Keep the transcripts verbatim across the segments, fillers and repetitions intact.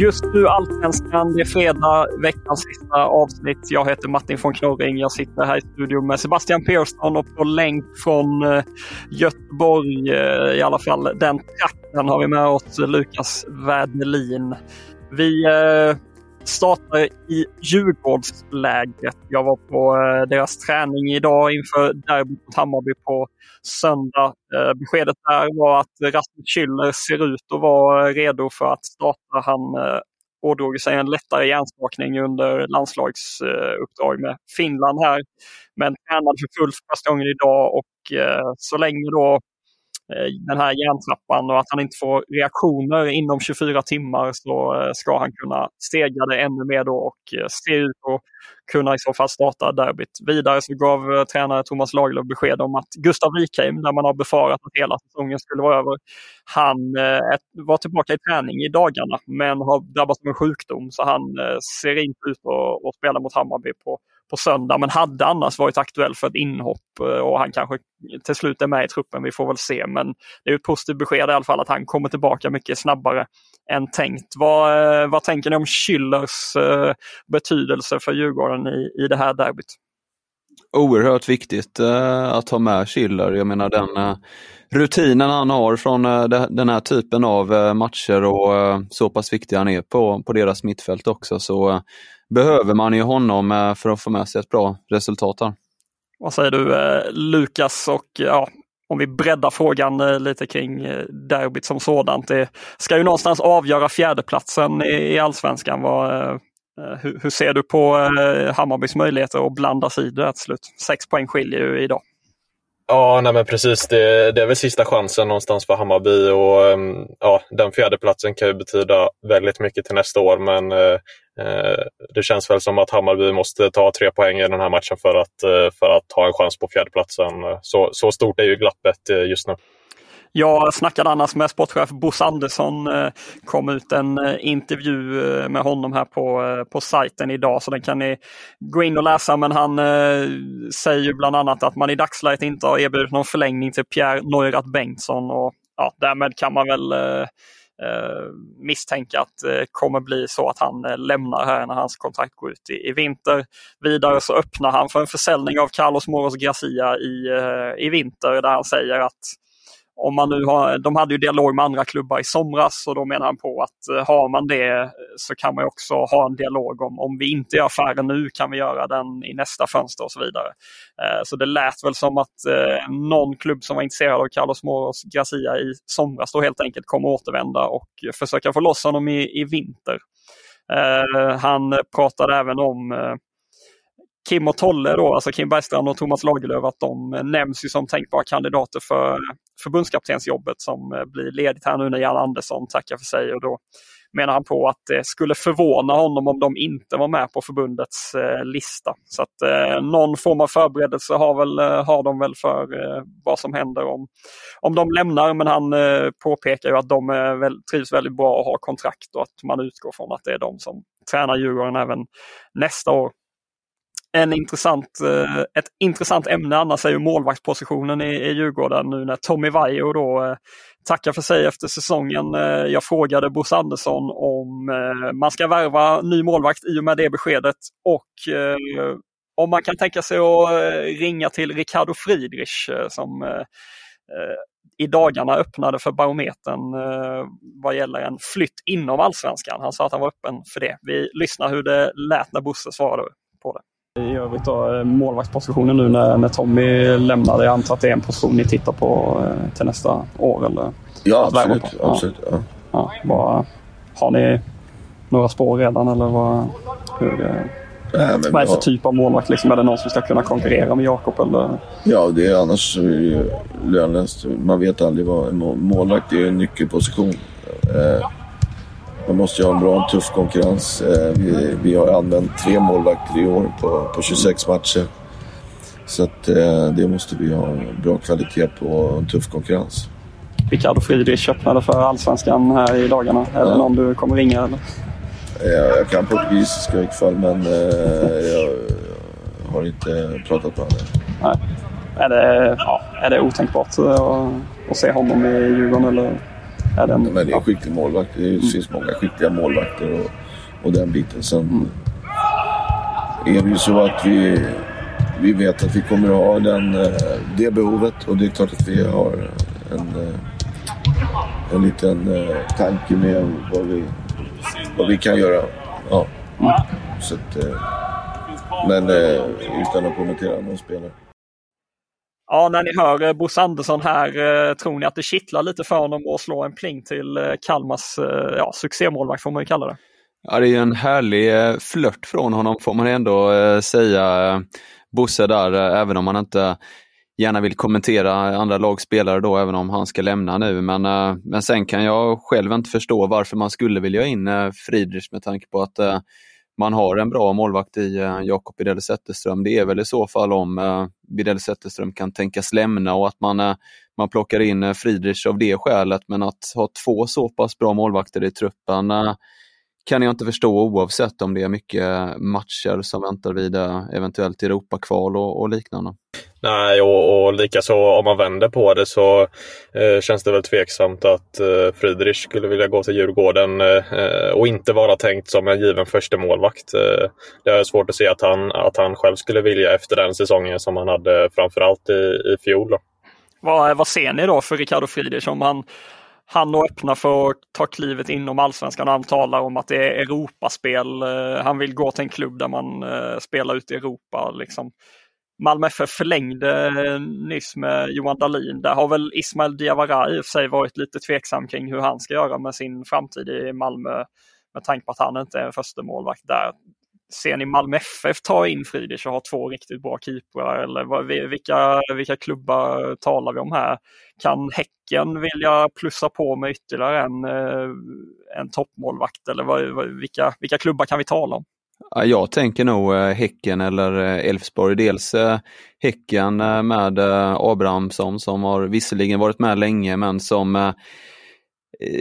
Just nu Allsvenskan, det är fredag, veckans sista avsnitt. Jag heter Martin von Knorring, jag sitter här i studion med Sebastian Persson och på länk från Göteborg, i alla fall den trakten, har vi med oss Lukas Werdelin. Vi startar i Djurgårdslägret. Jag var på deras träning idag inför derby mot Hammarby på söndag. Beskedet där var att Rasmus Kyhlner ser ut att vara redo för att starta. Han ådrog sig en lättare hjärnskakning under landslagsuppdrag med Finland här. Men tränade för fullt första gången idag, och så länge då den här hjärntrappan och att han inte får reaktioner inom tjugofyra timmar, så ska han kunna stega det ännu mer då och se ut och kunna i så fall starta derbyt. Vidare så gav tränare Thomas Lagerlöf besked om att Gustav Rikheim, där man har befarat att hela säsongen skulle vara över, han var tillbaka i träning i dagarna men har drabbats av en sjukdom, så han ser inte ut att spela mot Hammarby på på söndag, men hade annars varit aktuell för ett inhopp, och han kanske till slut är med i truppen, vi får väl se. Men det är ett positivt besked i alla fall att han kommer tillbaka mycket snabbare än tänkt. Vad, vad tänker ni om Schillers betydelse för Djurgården i, i det här derbyt? Oerhört viktigt att ha med Schiller. Jag menar den rutinen han har från den här typen av matcher, och så pass viktig han är på, på deras mittfält också, så behöver man ju honom för att få med sig ett bra resultat här. Vad säger du, Lukas? Och ja, om vi breddar frågan lite kring derbyt som sådant. Det ska ju någonstans avgöra fjärdeplatsen i Allsvenskan. Vad, hur, hur ser du på Hammarbys möjligheter att blanda sig i det till slut? Sex poäng skiljer ju idag. Ja, nej men precis. Det, det är väl sista chansen någonstans för Hammarby, och ja, den fjärde platsen kan ju betyda väldigt mycket till nästa år, men eh, det känns väl som att Hammarby måste ta tre poäng i den här matchen för att, för att ha en chans på fjärde platsen. Så, så stort är ju glappet just nu. Jag snackade annars med sportchef Bosse Andersson, kom ut en intervju med honom här på, på sajten idag, så den kan ni gå in och läsa. Men han säger ju bland annat att man i dagsläget inte har erbjudit någon förlängning till Pierre Neurath Bengtsson, och ja, därmed kan man väl eh, misstänka att det kommer bli så att han lämnar här när hans kontrakt går ut i, i vinter. Vidare så öppnar han för en försäljning av Carlos Moros Garcia i, i vinter, där han säger att om man nu har, de hade ju dialog med andra klubbar i somras, och då menar han på att har man det så kan man också ha en dialog om om vi inte gör affären nu kan vi göra den i nästa fönster och så vidare. Så det lät väl som att någon klubb som var intresserad av Carlos Moros Garcia i somras då helt enkelt kommer återvända och försöka få loss honom i, i vinter. Han pratade även om Kim och Tolle då, alltså Kim Bergstrand och Thomas Lagerlöf, att de nämns ju som tänkbara kandidater för förbundskaptensjobbet som blir ledigt här nu när Jan Andersson tackar för sig, och då menar han på att det skulle förvåna honom om de inte var med på förbundets lista. Så att eh, någon form av förberedelse har, väl, har de väl för eh, vad som händer om, om de lämnar, men han eh, påpekar ju att de är väl, trivs väldigt bra och har kontrakt, och att man utgår från att det är de som tränar Djurgården även nästa år. En intressant, ett intressant ämne annars är ju målvaktspositionen i, i Djurgården nu när Tommy Vaiho då tackar för sig efter säsongen. Jag frågade Bosse Andersson om man ska värva ny målvakt i och med det beskedet, och om man kan tänka sig att ringa till Ricardo Friedrich som eh, i dagarna öppnade för barometern eh, vad gäller en flytt inom Allsvenskan. Han sa att han var öppen för det. Vi lyssnar hur det lät när Bosse svarade på det. I övrigt då, målvaktspositionen nu när, när Tommy lämnade. Jag antar att det är en position ni tittar på till nästa år eller? Ja, absolut. Ja. absolut ja. Ja, bara, har ni några spår redan eller vad, hur det, Nej, men vad är det för har... typ av målvakt? Liksom, är det någon som ska kunna konkurrera med Jakob? Eller? Ja, det är annars lönlöst. Man vet aldrig vad en målvakt är, en nyckelposition. Eh, Man måste ju ha en bra, tuff konkurrens. Vi, vi har använt tre målvakter i år på, på tjugosex matcher. Så att, det måste vi ha bra kvalitet på och en tuff konkurrens. Ricardo Friedrich öppnade för Allsvenskan här i dagarna. Är det ja. någon du kommer ringa? Eller? Jag kan portugisiska i alla fall, men jag har inte pratat med honom. Är det, ja, är det otänkbart att, att se honom i Djurgården eller? Ja, den, men det är en skicklig målvakt. Det finns mm. många skickliga målvakter och, och den biten. Sen mm. är det ju så att vi, vi vet att vi kommer att ha den, det behovet. Och det är klart att vi har en, en liten tanke med vad vi, vad vi kan göra. Ja. Mm. Så att, men utan att kommentera någon spelare. Ja, när ni hör Bosse Andersson här, tror ni att det kittlar lite för honom att slå en pling till Kalmas ja, succémålvakt, får man ju kalla det? Ja, det är ju en härlig flört från honom, får man ändå säga, Bosse där, även om han inte gärna vill kommentera andra lagspelare då, även om han ska lämna nu. Men, men sen kan jag själv inte förstå varför man skulle vilja in Friedrich med tanke på att man har en bra målvakt i Jakob Widell Zetterström. Det är väl i så fall om Widell Zetterström kan tänkas lämna och att man, man plockar in Friedrich av det skälet. Men att ha två så pass bra målvakter i truppen kan jag inte förstå, oavsett om det är mycket matcher som väntar vid eventuellt Europa-kval och, och liknande. Nej, och, och likaså om man vänder på det så eh, känns det väl tveksamt att eh, Friedrich skulle vilja gå till Djurgården eh, och inte vara tänkt som en given första målvakt. Eh, det är svårt att se att han, att han själv skulle vilja efter den säsongen som han hade framförallt i, i fjol. Då. Vad, vad ser ni då för Ricardo Friedrich om han... Han är öppna för att ta klivet inom Allsvenskan. Han talar om att det är Europaspel. Han vill gå till en klubb där man spelar ut i Europa. Liksom. Malmö F F förlängde nyss med Johan Dahlin. Där har väl Ismail Diawara i och för sig varit lite tveksam kring hur han ska göra med sin framtid i Malmö. Med tanke på att han inte är en första målvakt där. Ser ni Malmö F F ta in Friedrich och ha två riktigt bra keeprar? Eller vilka, vilka klubbar talar vi om här? Kan Häcken vilja plussa på med ytterligare en, en toppmålvakt? Eller vad, vilka, vilka klubbar kan vi tala om? Jag tänker nog Häcken eller Elfsborg. Dels Häcken med Abrahamsson som har visserligen varit med länge men som...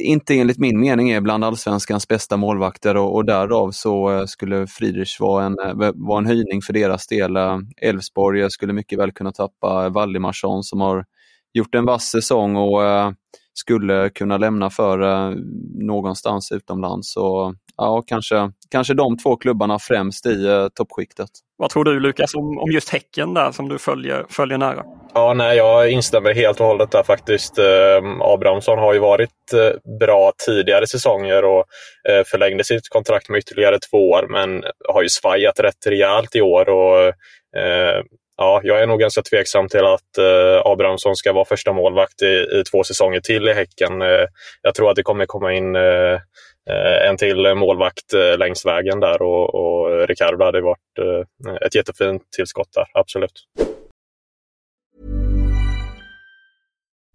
inte enligt min mening är bland allsvenskans bästa målvakter och, och därav så skulle Friedrich vara en, var en höjning för deras del. Elfsborg skulle mycket väl kunna tappa Valdimarsson som har gjort en vass säsong och uh, skulle kunna lämna för uh, någonstans utomlands. Så ja, kanske, kanske de två klubbarna främst i uh, toppskiktet. Vad tror du Lukas om, om just Häcken där som du följer, följer nära? Ja, nej, jag instämmer helt och hållet där faktiskt. Eh, Abrahamsson har ju varit eh, bra tidigare säsonger och eh, förlängde sitt kontrakt med ytterligare två år men har ju svajat rätt rejält i år och eh, ja, jag är nog ganska tveksam till att eh, Abrahamsson ska vara första målvakt i, i två säsonger till i Häcken. Eh, jag tror att det kommer komma in eh, en till målvakt längs vägen där och, och Ricardo hade varit ett jättefint tillskott där, absolut.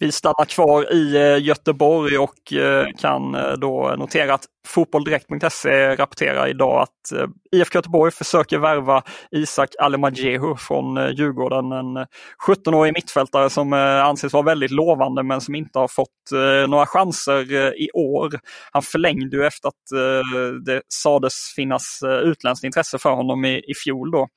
Vi stannar kvar i Göteborg och kan då notera att fotbolldirekt punkt se rapporterar idag att I F K Göteborg försöker värva Isak Alemajehu från Djurgården, en sjutton-årig mittfältare som anses vara väldigt lovande men som inte har fått några chanser i år. Han förlängde ju efter att det sades finnas utländskt intresse för honom i, i fjol då.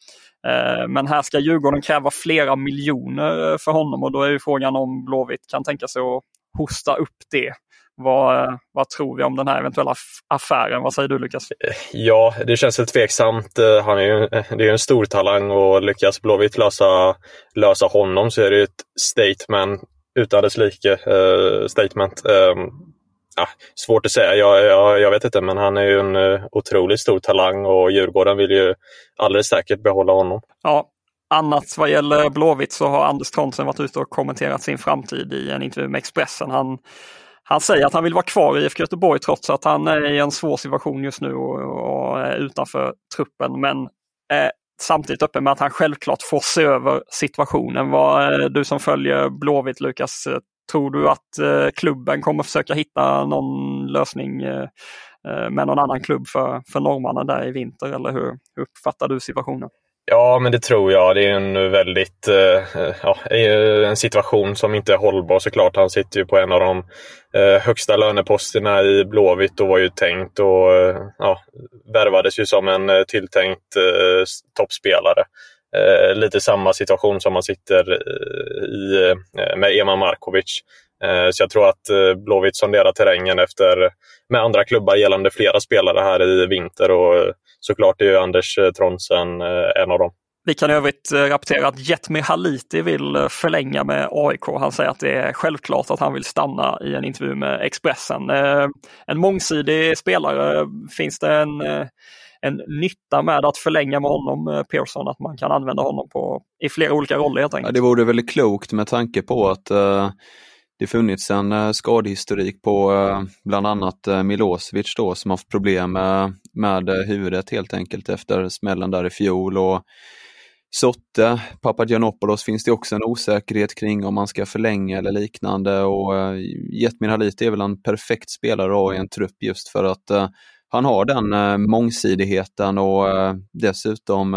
Men här ska Djurgården kräva flera miljoner för honom och då är ju frågan om Blåvitt kan tänka sig att hosta upp det. Vad, vad tror vi om den här eventuella affären? Vad säger du, Lukas? Ja, det känns väl tveksamt. Han är ju, det är ju en stor talang och lyckas Blåvitt lösa, lösa honom så är det ju ett statement utan dess like. Uh, statement. Um, ja, svårt att säga, jag, jag, jag vet inte, men han är ju en uh, otroligt stor talang och Djurgården vill ju alldeles säkert behålla honom. Ja. Annars vad gäller Blåvitt så har Anders Trondsen varit ute och kommenterat sin framtid i en intervju med Expressen. Han Han säger att han vill vara kvar i I F K Göteborg trots att han är i en svår situation just nu och är utanför truppen. Men eh, samtidigt öppen med att han självklart får se över situationen. Vad, eh, du som följer Blåvitt, Lukas, tror du att eh, klubben kommer försöka hitta någon lösning eh, med någon annan klubb för, för norrmannen där i vinter? Eller hur, hur uppfattar du situationen? Ja, men det tror jag. Det är en väldigt eh, ja, en situation som inte är hållbar såklart. Han sitter ju på en av de eh, högsta löneposterna i Blåvitt och var ju tänkt och eh, ja, värvades ju som en tilltänkt eh, toppspelare. Eh, lite samma situation som man sitter i eh, med Eman Markovic. Eh, så jag tror att eh, Blåvitt sonderar terrängen efter, med andra klubbar gällande flera spelare här i vinter och såklart är ju Anders Trondsen en av dem. Vi kan i övrigt rapportera att Jetmir Haliti vill förlänga med A I K. Han säger att det är självklart att han vill stanna i en intervju med Expressen. En mångsidig spelare, finns det en, en nytta med att förlänga med honom, Persson, att man kan använda honom på, i flera olika roller helt enkelt? Ja, det vore väl klokt med tanke på att uh... det funnits en skadhistorik på bland annat Milosevic då, som haft problem med huvudet helt enkelt efter smällen där i fjol, och Sotte, Papagiannopoulos finns det också en osäkerhet kring om man ska förlänga eller liknande, och Jetmir Haliti är väl en perfekt spelare i en trupp just för att han har den mångsidigheten och dessutom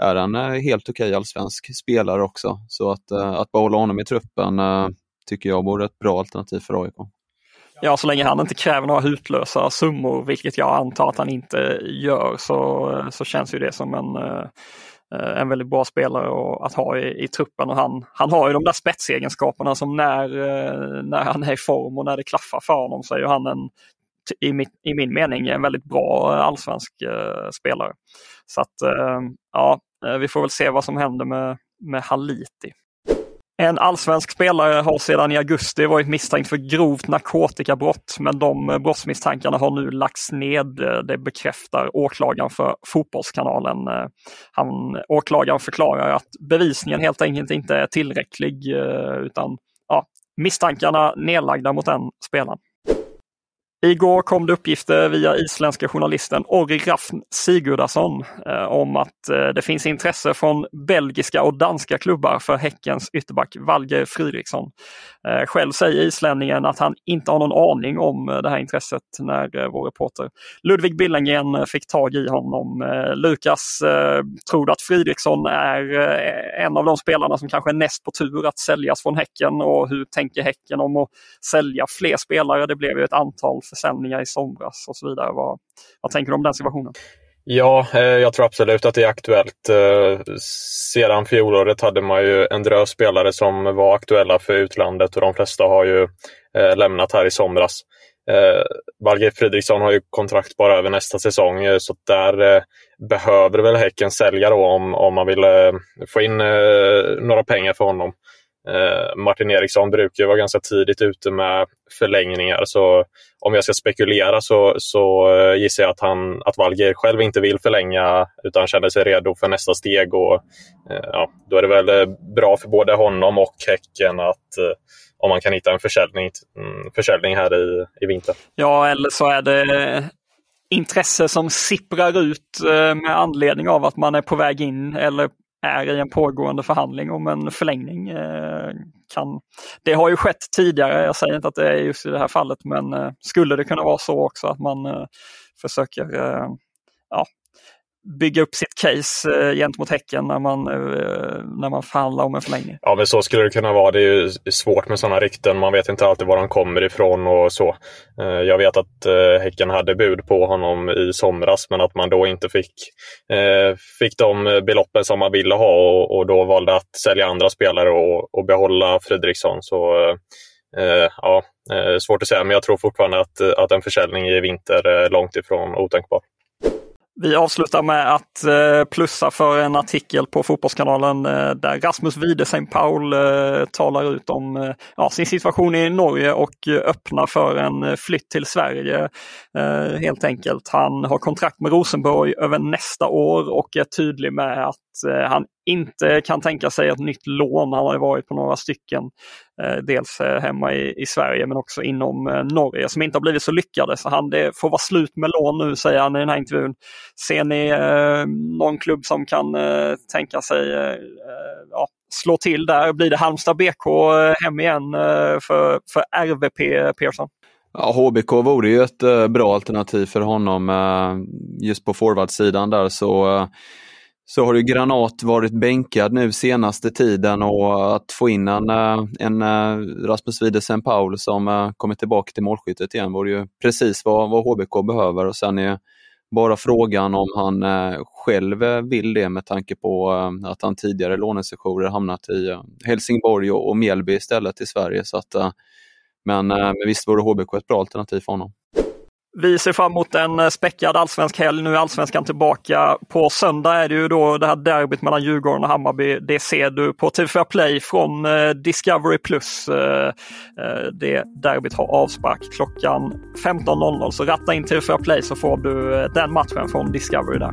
är han helt okej allsvensk spelare också, så att, att behålla honom i truppen tycker jag vore ett bra alternativ för A I K. Ja, så länge han inte kräver några hutlösa summor, vilket jag antar att han inte gör, så, så känns ju det som en, en väldigt bra spelare att ha i, i truppen. Och han, han har ju de där spetsegenskaperna som när, när han är i form och när det klaffar för honom så är ju han en, i, mitt, i min mening en väldigt bra allsvensk spelare. Så att, ja, vi får väl se vad som händer med, med Haliti. En allsvensk spelare har sedan i augusti varit misstänkt för grovt narkotikabrott, men de brottsmisstankarna har nu lagts ned. Det bekräftar åklagaren för Fotbollskanalen. Han, åklagaren förklarar att bevisningen helt enkelt inte är tillräcklig, utan ja, misstankarna nedlagda mot en spelaren. Igår kom det uppgifter via isländska journalisten Orri Rafn Sigurdarsson eh, om att eh, det finns intresse från belgiska och danska klubbar för Häckens ytterback Valgeir Friðriksson. Eh, själv säger islänningen att han inte har någon aning om eh, det här intresset när eh, vår reporter Ludvig Billengren eh, fick tag i honom. Eh, Lukas, eh, tror du att Friedrichsson är eh, en av de spelarna som kanske är näst på tur att säljas från Häcken, och hur tänker Häcken om att sälja fler spelare? Det blev ju ett antal försäljningar i somras och så vidare. Vad, vad tänker du om den situationen? Ja, jag tror absolut att det är aktuellt. Sedan fjolåret hade man ju en drös spelare som var aktuella för utlandet och de flesta har ju lämnat här i somras. Valgeir Friðriksson har ju kontrakt bara över nästa säsong, så där behöver väl Häcken sälja då om, om man vill få in några pengar för honom. Eh, Martin Eriksson brukar ju vara ganska tidigt ute med förlängningar, så om jag ska spekulera så, så gissar jag att, han, att Valgeir själv inte vill förlänga utan känner sig redo för nästa steg, och eh, ja, då är det väl bra för både honom och Häcken att eh, om man kan hitta en försäljning, försäljning här i, i vinter. Ja, eller så är det intresse som sipprar ut eh, med anledning av att man är på väg in eller är i en pågående förhandling om en förlängning. Eh, kan. Det har ju skett tidigare, jag säger inte att det är just i det här fallet, men eh, skulle det kunna vara så också att man eh, försöker eh, ja, bygga upp sitt case eh, gentemot Häcken när man, eh, när man förhandlar om en förlängning. Ja, men så skulle det kunna vara. Det är ju svårt med sådana rykten, man vet inte alltid var de kommer ifrån och så. Eh, jag vet att eh, Häcken hade bud på honom i somras, men att man då inte fick, eh, fick de beloppen som man ville ha, och, och då valde att sälja andra spelare och, och behålla Friedrichsson. Så eh, Eh, ja, eh, svårt att säga, men jag tror fortfarande att, att en försäljning i vinter är långt ifrån otänkbar. Vi avslutar med att eh, plussa för en artikel på Fotbollskanalen eh, där Rasmus Widesen Paul eh, talar ut om eh, ja, sin situation i Norge och eh, öppnar för en eh, flytt till Sverige eh, helt enkelt. Han har kontrakt med Rosenborg över nästa år och är tydlig med att eh, han inte kan tänka sig ett nytt lån. Han har varit på några stycken, eh, dels hemma i, i Sverige men också inom eh, Norge som inte har blivit så lyckade. Så han, det får vara slut med lån nu, säger han i den här intervjun. Ser ni eh, någon klubb som kan eh, tänka sig eh, ja, slå till där? Blir det Halmstad B K hem igen eh, för, för R V P Persson? Ja, H B K vore ju ett eh, bra alternativ för honom eh, just på forwardsidan där, så... Eh, Så har ju Granat varit bänkad nu senaste tiden, och att få in en, en Rasmus Widesen Paul som kommer tillbaka till målskyttet igen var ju precis vad, vad H B K behöver, och sen är bara frågan om han själv vill det med tanke på att han tidigare lånesessioner hamnat i Helsingborg och Mjällby istället i Sverige. Så att, men visst vore H B K ett bra alternativ för honom. Vi ser fram emot en späckad allsvensk helg. Nu är allsvenskan tillbaka. På söndag är det ju då det här derbyt mellan Djurgården och Hammarby. Det ser du på T V fyra Play från Discovery Plus. Det derbyt har avspark klockan femton noll noll. Så ratta in T V fyra Play så får du den matchen från Discovery där.